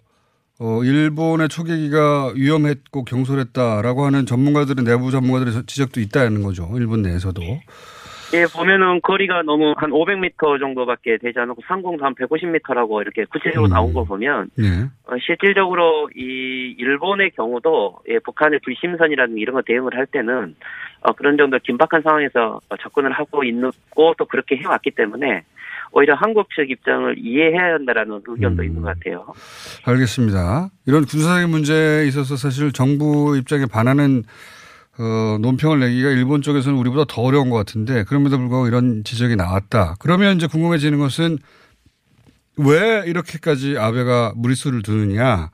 어, 일본의 초계기가 위험했고 경솔했다라고 하는 전문가들은 내부 전문가들의 지적도 있다는 거죠. 일본 내에서도. 예, 보면은 거리가 너무 한 오백 미터 정도밖에 되지 않고 상공도 한 백오십 미터라고 이렇게 구체적으로 음. 나온 거 보면 예. 어, 실질적으로 이 일본의 경우도 예, 북한의 불심선이라든지 이런 거 대응을 할 때는 어, 그런 정도 긴박한 상황에서 접근을 하고 있고 또 그렇게 해왔기 때문에 오히려 한국 측 입장을 이해해야 한다라는 의견도 음. 있는 것 같아요. 알겠습니다. 이런 군사적인 문제에 있어서 사실 정부 입장에 반하는 어, 논평을 내기가 일본 쪽에서는 우리보다 더 어려운 것 같은데 그럼에도 불구하고 이런 지적이 나왔다. 그러면 이제 궁금해지는 것은 왜 이렇게까지 아베가 무리수를 두느냐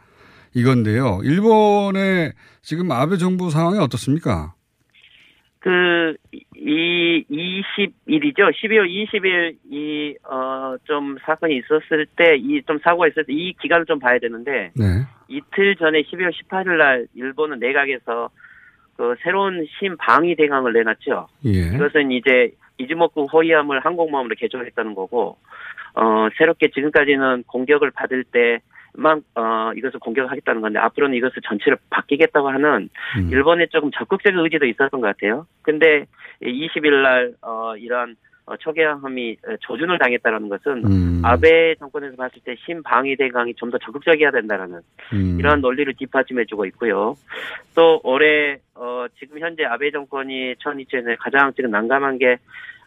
이건데요. 일본의 지금 아베 정부 상황이 어떻습니까? 그, 이, 이십 일이죠. 십이월 이십일, 이, 어, 좀 사건이 있었을 때, 이, 좀 사고가 있었을 때, 이 기간을 좀 봐야 되는데, 네. 이틀 전에 십이월 십팔일 날, 일본은 내각에서, 그, 새로운 신방위 대강을 내놨죠. 예. 이것은 이제, 이즈모쿠 호위함을 항공모함으로 개조했다는 거고, 어, 새롭게 지금까지는 공격을 받을 때, 만, 어, 이것을 공격하겠다는 건데, 앞으로는 이것을 전체를 바뀌겠다고 하는, 음. 일본의 조금 적극적인 의지도 있었던 것 같아요. 근데, 이십일 날, 어, 이러한, 어, 초계함이 조준을 당했다는 것은, 음. 아베 정권에서 봤을 때 신방위 대강이 좀 더 적극적이어야 된다라는, 음. 이러한 논리를 뒷받침해주고 있고요. 또, 올해, 어, 지금 현재 아베 정권이 이천이십년에 가장 지금 난감한 게,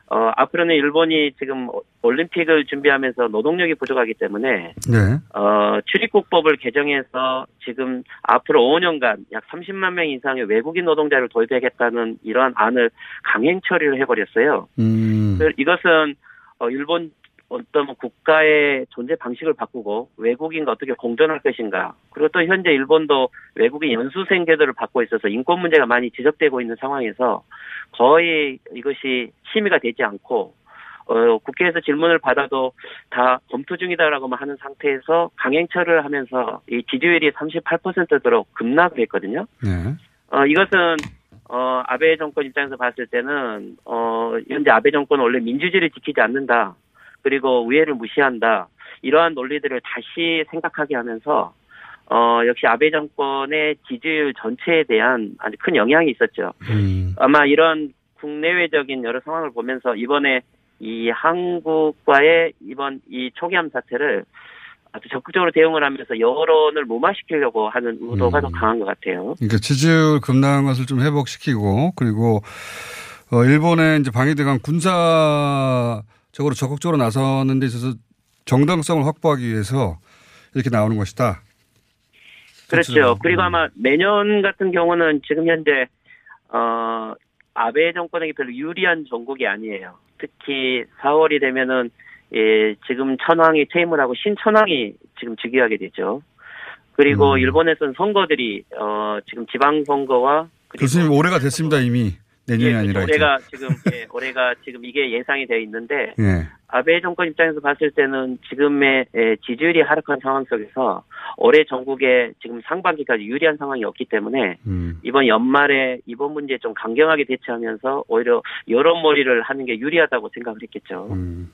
어, 앞으로는 일본이 지금 올림픽을 준비하면서 노동력이 부족하기 때문에, 네. 어, 출입국법을 개정해서 지금 앞으로 오 년간 약 삼십만 명 이상의 외국인 노동자를 도입하겠다는 이러한 안을 강행 처리를 해버렸어요. 음. 이것은, 어, 일본 어떤 국가의 존재 방식을 바꾸고 외국인과 어떻게 공존할 것인가. 그리고 또 현재 일본도 외국인 연수생 제도를 받고 있어서 인권 문제가 많이 지적되고 있는 상황에서 거의 이것이 심의가 되지 않고 어, 국회에서 질문을 받아도 다 검토 중이다라고만 하는 상태에서 강행처를 하면서 이 지지율이 삼십팔 퍼센트도록 급락을 했거든요. 네. 어, 이것은 어, 아베 정권 입장에서 봤을 때는 어, 현재 아베 정권은 원래 민주주의를 지키지 않는다. 그리고 우애를 무시한다. 이러한 논리들을 다시 생각하게 하면서 어 역시 아베 정권의 지지율 전체에 대한 아주 큰 영향이 있었죠. 음. 아마 이런 국내외적인 여러 상황을 보면서 이번에 이 한국과의 이번 이 초기함 사태를 아주 적극적으로 대응을 하면서 여론을 무마시키려고 하는 의도가 음. 더 강한 것 같아요. 그러니까 지지율 급락한 것을 좀 회복시키고 그리고 어, 일본의 이제 방위 대강 군사 적으로 적극적으로 나서는 데 있어서 정당성을 확보하기 위해서 이렇게 나오는 것이다. 그렇죠. 그리고 아마 매년 같은 경우는 지금 현재 어, 아베 정권에게 별로 유리한 전국이 아니에요. 특히 사월이 되면은 예, 지금 천황이 퇴임을 하고 신천황이 지금 즉위하게 되죠. 그리고 음. 일본에서는 선거들이 어, 지금 지방선거와 교수님 올해가 됐습니다 이미. 내년이 예, 아니라 올해가 지금 예, 올해가 지금 이게 예상이 되어 있는데 예. 아베 정권 입장에서 봤을 때는 지금의 지지율이 하락한 상황 속에서 올해 전국에 지금 상반기까지 유리한 상황이 없기 때문에 음. 이번 연말에 이번 문제에 좀 강경하게 대처하면서 오히려 여론몰이를 하는 게 유리하다고 생각을 했겠죠. 음.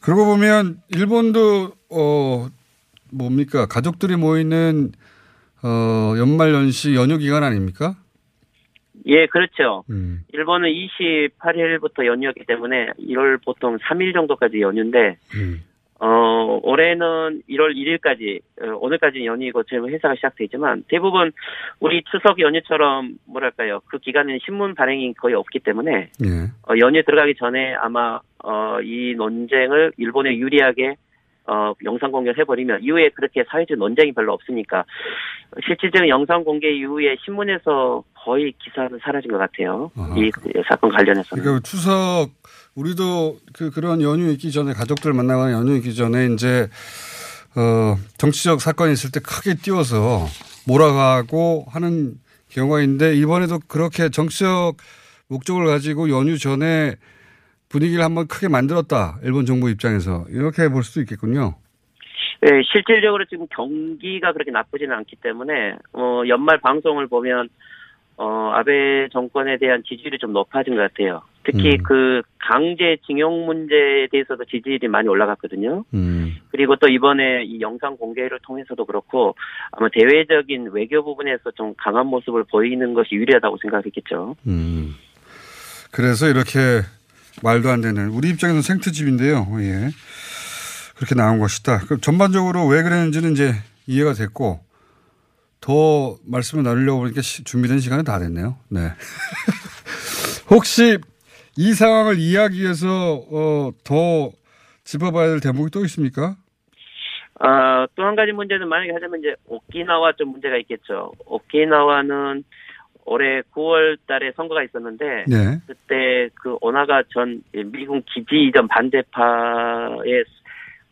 그러고 보면 일본도 어 뭡니까 가족들이 모이는 어 연말 연시 연휴 기간 아닙니까? 예, 그렇죠. 음. 일본은 이십팔일부터 연휴였기 때문에 일월 보통 삼일 정도까지 연휴인데, 음. 어, 올해는 일월 일일까지, 오늘까지 연휴이고 지금 회사가 시작되지만 대부분 우리 추석 연휴처럼 뭐랄까요. 그 기간에는 신문 발행이 거의 없기 때문에, 예. 어, 연휴 들어가기 전에 아마, 어, 이 논쟁을 일본에 유리하게 어, 영상 공개를 해버리면, 이후에 그렇게 사회적 논쟁이 별로 없으니까, 실질적인 영상 공개 이후에 신문에서 거의 기사는 사라진 것 같아요. 아하. 이 사건 관련해서는. 그러니까 추석, 우리도 그, 그런 연휴 있기 전에, 가족들 만나거나 연휴 있기 전에, 이제, 어, 정치적 사건이 있을 때 크게 띄워서 몰아가고 하는 경우가 있는데, 이번에도 그렇게 정치적 목적을 가지고 연휴 전에 분위기를 한번 크게 만들었다. 일본 정부 입장에서. 이렇게 볼 수도 있겠군요. 네, 실질적으로 지금 경기가 그렇게 나쁘지는 않기 때문에 어, 연말 방송을 보면 어, 아베 정권에 대한 지지율이 좀 높아진 것 같아요. 특히 음. 그 강제징용 문제에 대해서도 지지율이 많이 올라갔거든요. 음. 그리고 또 이번에 이 영상 공개를 통해서도 그렇고 아마 대외적인 외교 부분에서 좀 강한 모습을 보이는 것이 유리하다고 생각했겠죠. 음. 그래서 이렇게 말도 안 되는 우리 입장에서는 생트집인데요. 예. 그렇게 나온 것이다. 그럼 전반적으로 왜 그랬는지는 이제 이해가 됐고 더 말씀을 나누려고 보니까 시, 준비된 시간이 다 됐네요. 네. 혹시 이 상황을 이해하기 위해서 어, 더 짚어봐야 될 대목이 또 있습니까? 아, 또 한 가지 문제는 만약에 하자면 이제 오키나와 좀 문제가 있겠죠. 오키나와는 올해 구월 달에 선거가 있었는데 네. 그때 그 오나가 전 미군 기지 이전 반대파의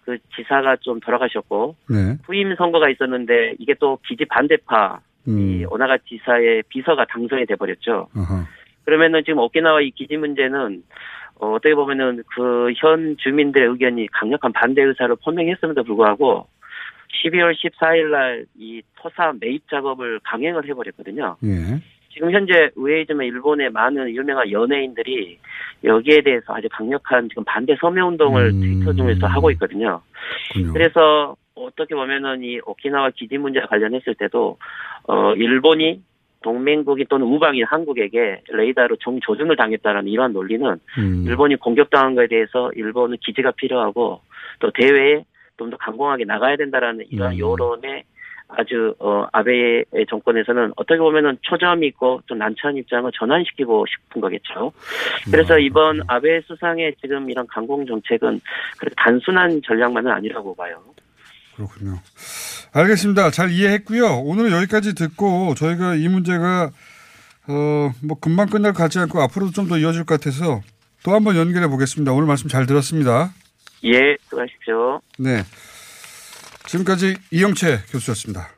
그 지사가 좀 돌아가셨고 네. 후임 선거가 있었는데 이게 또 기지 반대파 음. 이 오나가 지사의 비서가 당선이 돼버렸죠. 어허. 그러면은 지금 오키나와 이 기지 문제는 어, 어떻게 보면은 그 현 주민들의 의견이 강력한 반대 의사를 표명했음에도 불구하고 십이월 십사일 날 이 토사 매입 작업을 강행을 해버렸거든요. 예. 지금 현재 의회이지만 일본의 많은 유명한 연예인들이 여기에 대해서 아주 강력한 지금 반대 서명 운동을 음. 트위터 중에서 하고 있거든요. 그렇군요. 그래서 어떻게 보면은 이 오키나와 기지 문제와 관련했을 때도 어, 일본이 동맹국이 또는 우방인 한국에게 레이더로 정조준을 당했다라는 이러한 논리는 음. 일본이 공격당한 것에 대해서 일본은 기지가 필요하고 또 대외에 좀 더 강공하게 나가야 된다라는 이러한 음. 여론에 아주 어, 아베 정권에서는 어떻게 보면은 초점이 있고 좀 난처한 입장을 전환시키고 싶은 거겠죠. 그래서 이번 아베 수상의 지금 이런 강공 정책은 그렇게 단순한 전략만은 아니라고 봐요. 그렇군요. 알겠습니다. 잘 이해했고요. 오늘은 여기까지 듣고 저희가 이 문제가 어, 뭐 금방 끝날 것 같지 않고 앞으로도 좀 더 이어질 것 같아서 또 한번 연결해 보겠습니다. 오늘 말씀 잘 들었습니다. 예, 수고하십시오. 네, 지금까지 이영채 교수였습니다.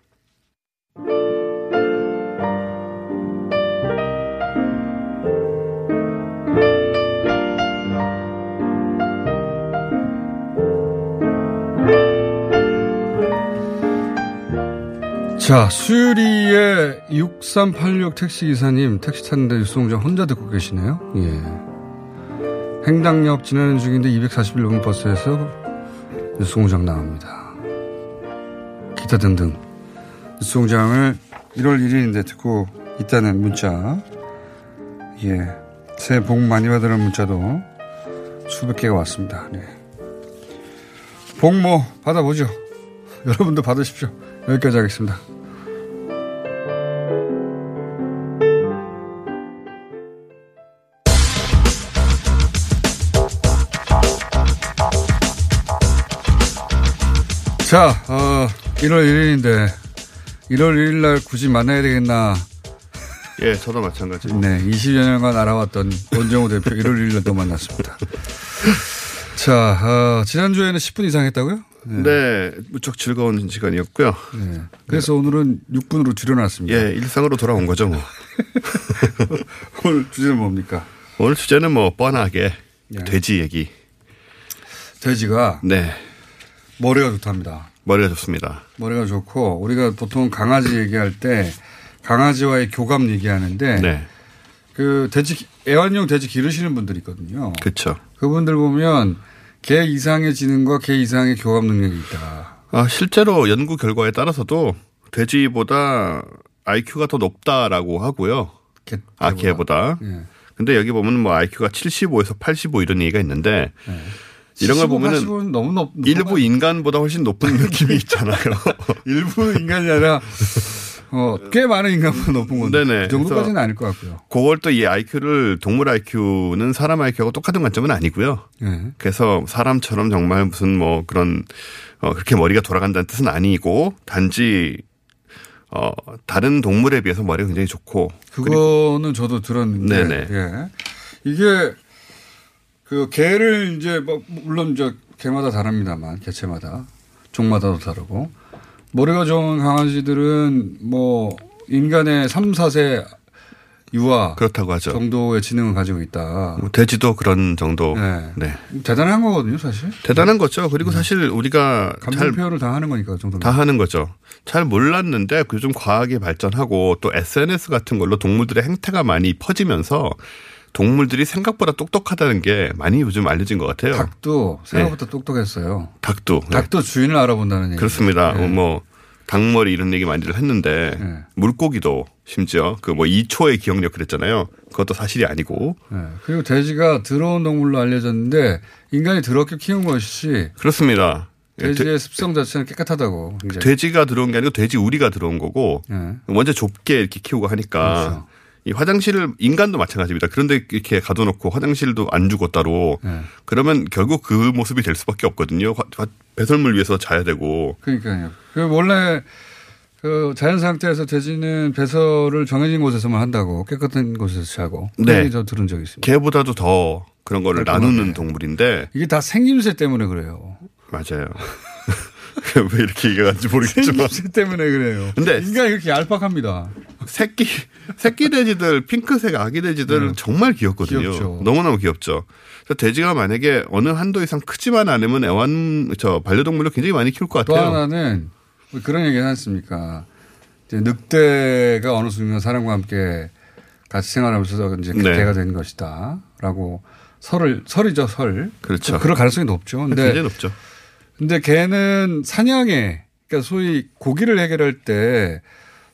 자, 수유리의 육삼팔육 택시기사님, 택시 탔는데 뉴스공장 혼자 듣고 계시네요. 예. 행당역 지나는 중인데 이백사십일 번 버스에서 뉴스공장 나옵니다. 기타 등등. 뉴스공장을 일월 일일인데 듣고 있다는 문자. 예. 새해 복 많이 받으라는 문자도 수백 개가 왔습니다. 예. 복 뭐 받아보죠. 여러분도 받으십시오. 여기까지 하겠습니다. 자, 어, 일월 일일인데 일월 일일 날 굳이 만나야 되겠나? 예, 저도 마찬가지입니다. 네, 이십여 년간 알아왔던 원종우 대표 일월 일일 날 또 만났습니다. 자, 어, 지난주에는 십 분 이상 했다고요? 네. 네, 무척 즐거운 시간이었고요. 네. 그래서 네. 오늘은 육 분으로 줄여놨습니다. 예, 일상으로 돌아온 거죠, 뭐. 오늘 주제는 뭡니까? 오늘 주제는 뭐 뻔하게 네. 돼지 얘기. 돼지가 네. 머리가 좋답니다. 머리가 좋습니다. 머리가 좋고 우리가 보통 강아지 얘기할 때 강아지와의 교감 얘기하는데 네. 그 돼지 애완용 돼지 기르시는 분들이 있거든요. 그렇죠. 그분들 보면 개 이상의 지능과 개 이상의 교감 능력이 있다. 아, 실제로 연구 결과에 따라서도 돼지보다 아이큐가 더 높다라고 하고요. 개, 개보다. 아, 개보다. 예. 근데 여기 보면 뭐 아이큐가 칠십오에서 팔십오 이런 얘기가 있는데 예. 이런 걸 보면은 너무 높, 일부 인간보다 훨씬 높은 느낌이 있잖아요. 일부 인간이 아니라 어, 꽤 많은 인간보다 높은 건데 네네. 그 정도까지는 아닐 것 같고요. 그걸 또 이 아이큐를 동물 아이큐는 사람 아이큐하고 똑같은 관점은 아니고요. 네. 그래서 사람처럼 정말 무슨 뭐 그런 어, 그렇게 머리가 돌아간다는 뜻은 아니고 단지 어, 다른 동물에 비해서 머리가 굉장히 좋고. 그거는 저도 들었는데. 네네. 예. 이게 그 개를 이제 뭐 물론 저 개마다 다릅니다만 개체마다 종마다도 다르고. 머리가 좋은 강아지들은 뭐 인간의 삼, 사세 유아 그렇다고 하죠. 정도의 지능을 가지고 있다. 뭐 돼지도 그런 정도. 네. 네. 대단한 거거든요, 사실. 대단한 네. 거죠. 그리고 네. 사실 우리가 감정 표현을 다 하는 거니까 정도. 다 하는 거죠. 잘 몰랐는데 요즘 과학이 발전하고 또 에스엔에스 같은 걸로 동물들의 행태가 많이 퍼지면서 동물들이 생각보다 똑똑하다는 게 많이 요즘 알려진 것 같아요. 닭도 생각보다 네. 똑똑했어요. 닭도. 닭도 네. 주인을 알아본다는 얘기. 그렇습니다. 네. 뭐 닭머리 이런 얘기 많이들 했는데 네. 물고기도 심지어 그 뭐 이 초의 기억력 그랬잖아요. 그것도 사실이 아니고. 네. 그리고 돼지가 더러운 동물로 알려졌는데 인간이 더럽게 키운 것이지. 그렇습니다. 돼지의 습성 자체는 깨끗하다고. 굉장히. 돼지가 들어온 게 아니고 돼지 우리가 들어온 거고 네. 먼저 좁게 이렇게 키우고 하니까 그렇죠. 이 화장실을 인간도 마찬가지입니다. 그런데 이렇게 가둬놓고 화장실도 안 주고 따로 네. 그러면 결국 그 모습이 될 수밖에 없거든요. 배설물 위에서 자야 되고. 그러니까요. 그 원래 그 자연 상태에서 돼지는 배설을 정해진 곳에서만 한다고 깨끗한 곳에서 자고. 네. 저 들은 적이 있습니다. 개보다도 더 그런 거를 나누는 네. 동물인데 이게 다 생김새 때문에 그래요. 맞아요. 왜 이렇게 얘기하는지 모르겠지만. 생김새 때문에 그래요. 근데 인간이 그렇게 얄팍합니다. 새끼, 새끼 돼지들, 핑크색 아기 돼지들 네. 정말 귀엽거든요. 귀엽죠. 너무너무 귀엽죠. 그래서 돼지가 만약에 어느 한도 이상 크지만 않으면 애완, 저, 반려동물로 굉장히 많이 키울 것 같아요. 또 하나는 그런 얘기 하지 않습니까. 이제 늑대가 어느 순간 사람과 함께 같이 생활하면서 이제 개가 네. 된 것이다. 라고 설을, 설이죠, 설. 그렇죠. 그럴 가능성이 높죠. 근데 굉장히 높죠. 근데 개는 사냥에, 그러니까 소위 고기를 해결할 때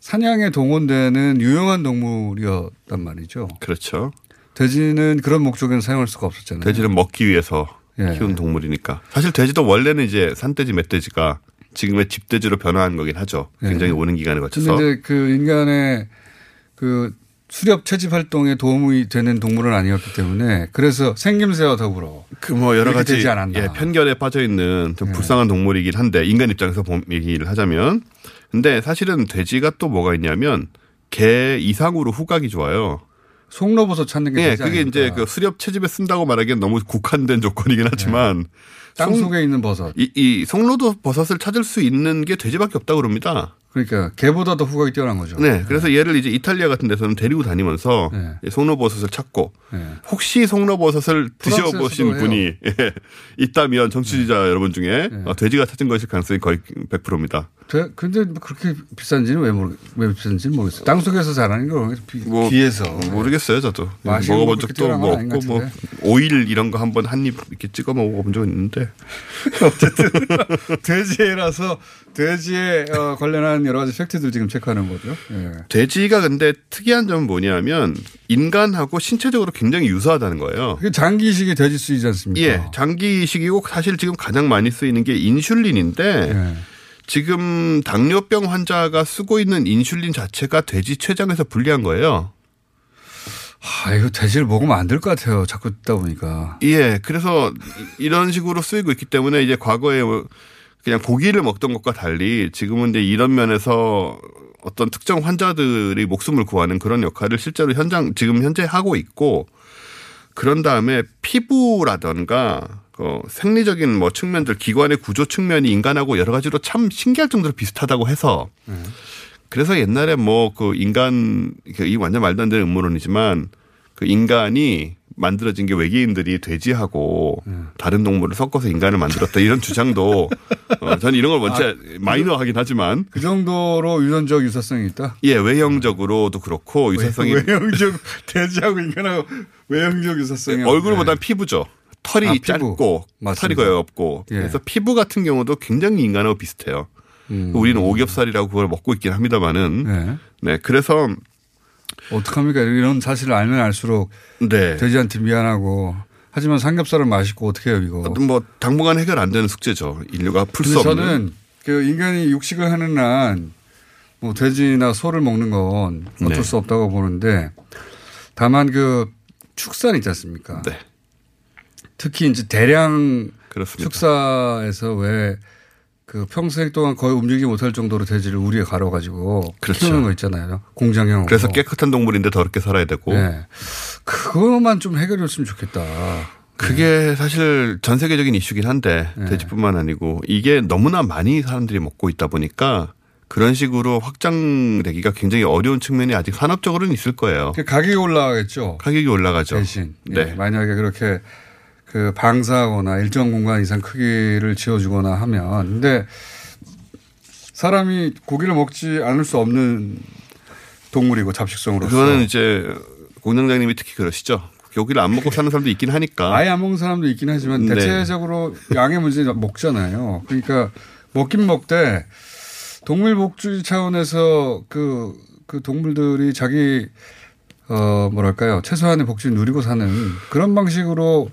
사냥에 동원되는 유용한 동물이었단 말이죠. 그렇죠. 돼지는 그런 목적에는 사용할 수가 없었잖아요. 돼지는 먹기 위해서 예. 키운 동물이니까. 사실 돼지도 원래는 이제 산돼지, 멧돼지가 지금의 집돼지로 변화한 거긴 하죠. 굉장히 예. 오랜 기간에 걸쳐서. 그런데 그 인간의 그 수렵 채집 활동에 도움이 되는 동물은 아니었기 때문에 그래서 생김새와 더불어 그 뭐 여러 가지 예, 편견에 빠져 있는 좀 예. 불쌍한 동물이긴 한데 인간 입장에서 얘기를 하자면 근데 사실은 돼지가 또 뭐가 있냐면 개 이상으로 후각이 좋아요. 송로버섯 찾는 게 예, 되지 그게 아닙니까? 이제 그 수렵 채집에 쓴다고 말하기엔 너무 국한된 조건이긴 하지만 예. 땅 속에 있는 버섯 이, 이 송로버섯을 찾을 수 있는 게 돼지밖에 없다고 그럽니다. 그러니까 개보다 더 후각이 뛰어난 거죠. 네, 그래서 네. 얘를 이제 이탈리아 같은 데서는 데리고 다니면서 네. 송로버섯을 찾고 네. 혹시 송로버섯을 드셔보신 분이 예, 있다면 정치지자 네. 여러분 중에 네. 돼지가 찾은 것일 가능성이 거의 백 퍼센트입니다. 그런데 그렇게 비싼지는 왜 모르 왜 비싼지는 모르겠어요. 땅 속에서 자라는 거 뭐 비해서 모르겠어요. 저도 먹어본 적도 뭐 없고 뭐 오일 이런 거 한번 한입 이렇게 찍어 먹어본 적은 있는데 어쨌든 돼지라서 돼지에 어, 관련한 여러 가지 팩트들 지금 체크하는 거죠. 예. 돼지가 근데 특이한 점은 뭐냐면 인간하고 신체적으로 굉장히 유사하다는 거예요. 그게 장기 이식이 돼지 쓰이지 않습니까? 예, 장기 이식이고 사실 지금 가장 많이 쓰이는 게 인슐린인데 예. 지금 당뇨병 환자가 쓰고 있는 인슐린 자체가 돼지 췌장에서 분리한 거예요. 아, 이거 돼지를 먹으면 안 될 것 같아요. 자꾸 듣다 보니까. 예, 그래서 이런 식으로 쓰이고 있기 때문에 이제 과거에 그냥 고기를 먹던 것과 달리 지금은 이제 이런 면에서 어떤 특정 환자들이 목숨을 구하는 그런 역할을 실제로 현장, 지금 현재 하고 있고 그런 다음에 피부라던가 어, 생리적인 뭐 측면들, 기관의 구조 측면이 인간하고 여러 가지로 참 신기할 정도로 비슷하다고 해서 음. 그래서 옛날에 뭐 그 인간, 이 완전 말도 안 되는 음모론이지만 그 인간이 만들어진 게 외계인들이 돼지하고 음. 다른 동물을 섞어서 인간을 만들었다 이런 주장도 어, 저는 이런 걸 원체 아, 마이너하긴 하지만 그 정도로 유전적 유사성이 있다. 예, 외형적으로도 그렇고 유사성이 외형적 돼지하고 인간하고 외형적 유사성이 얼굴보다 네. 피부죠. 털이 아, 짧고 피부. 털이 거의 없고 예. 그래서 피부 같은 경우도 굉장히 인간하고 비슷해요. 음. 우리는 오겹살이라고 그걸 먹고 있긴 합니다만은 네. 네, 그래서. 어떡합니까? 이런 사실을 알면 알수록 네. 돼지한테 미안하고 하지만 삼겹살은 맛있고 어떻게 해요 이거? 뭐 당분간 해결 안 되는 숙제죠. 인류가 풀 수 없는. 저는 그 인간이 육식을 하는 한 뭐 돼지나 소를 먹는 건 어쩔 네. 수 없다고 보는데 다만 그 축산 있지 않습니까? 네. 특히 이제 대량 그렇습니다. 축사에서 왜 그 평생 동안 거의 움직이지 못할 정도로 돼지를 우리에 갈아가지고 그렇죠. 키우는 거 있잖아요. 공장형. 그래서 깨끗한 동물인데 더럽게 살아야 되고. 네. 그것만 좀 해결했으면 좋겠다. 그게 네. 사실 전 세계적인 이슈긴 한데 네. 돼지뿐만 아니고 이게 너무나 많이 사람들이 먹고 있다 보니까 그런 식으로 확장되기가 굉장히 어려운 측면이 아직 산업적으로는 있을 거예요. 가격이 올라가겠죠. 가격이 올라가죠. 대신. 네. 네. 만약에 그렇게. 그 방사하거나 일정 공간 이상 크기를 지어주거나 하면 근데 사람이 고기를 먹지 않을 수 없는 동물이고 잡식성으로서 그거는 이제 공장장님이 특히 그러시죠. 여기를 안 먹고 사는 사람도 있긴 하니까. 아예 안 먹는 사람도 있긴 하지만 대체적으로 네. 양의 문제 먹잖아요. 그러니까 먹긴 먹되 동물복지 차원에서 그, 그 동물들이 자기 어 뭐랄까요 최소한의 복지를 누리고 사는 그런 방식으로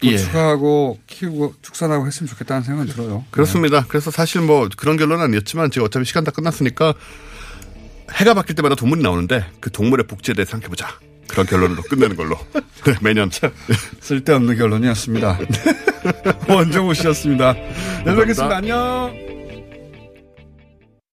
보충하고 예. 키우고 축산하고 했으면 좋겠다는 생각이 들어요. 그렇습니다. 네. 그래서 사실 뭐 그런 결론은 아니었지만 지금 어차피 시간 다 끝났으니까 해가 바뀔 때마다 동물이 나오는데 그 동물의 복지에 대해서 생각해보자. 그런 결론으로 끝내는 걸로. 네, 매년. 쓸데없는 결론이었습니다. 원종우 씨였습니다. 네, 뵙겠습니다. 안녕.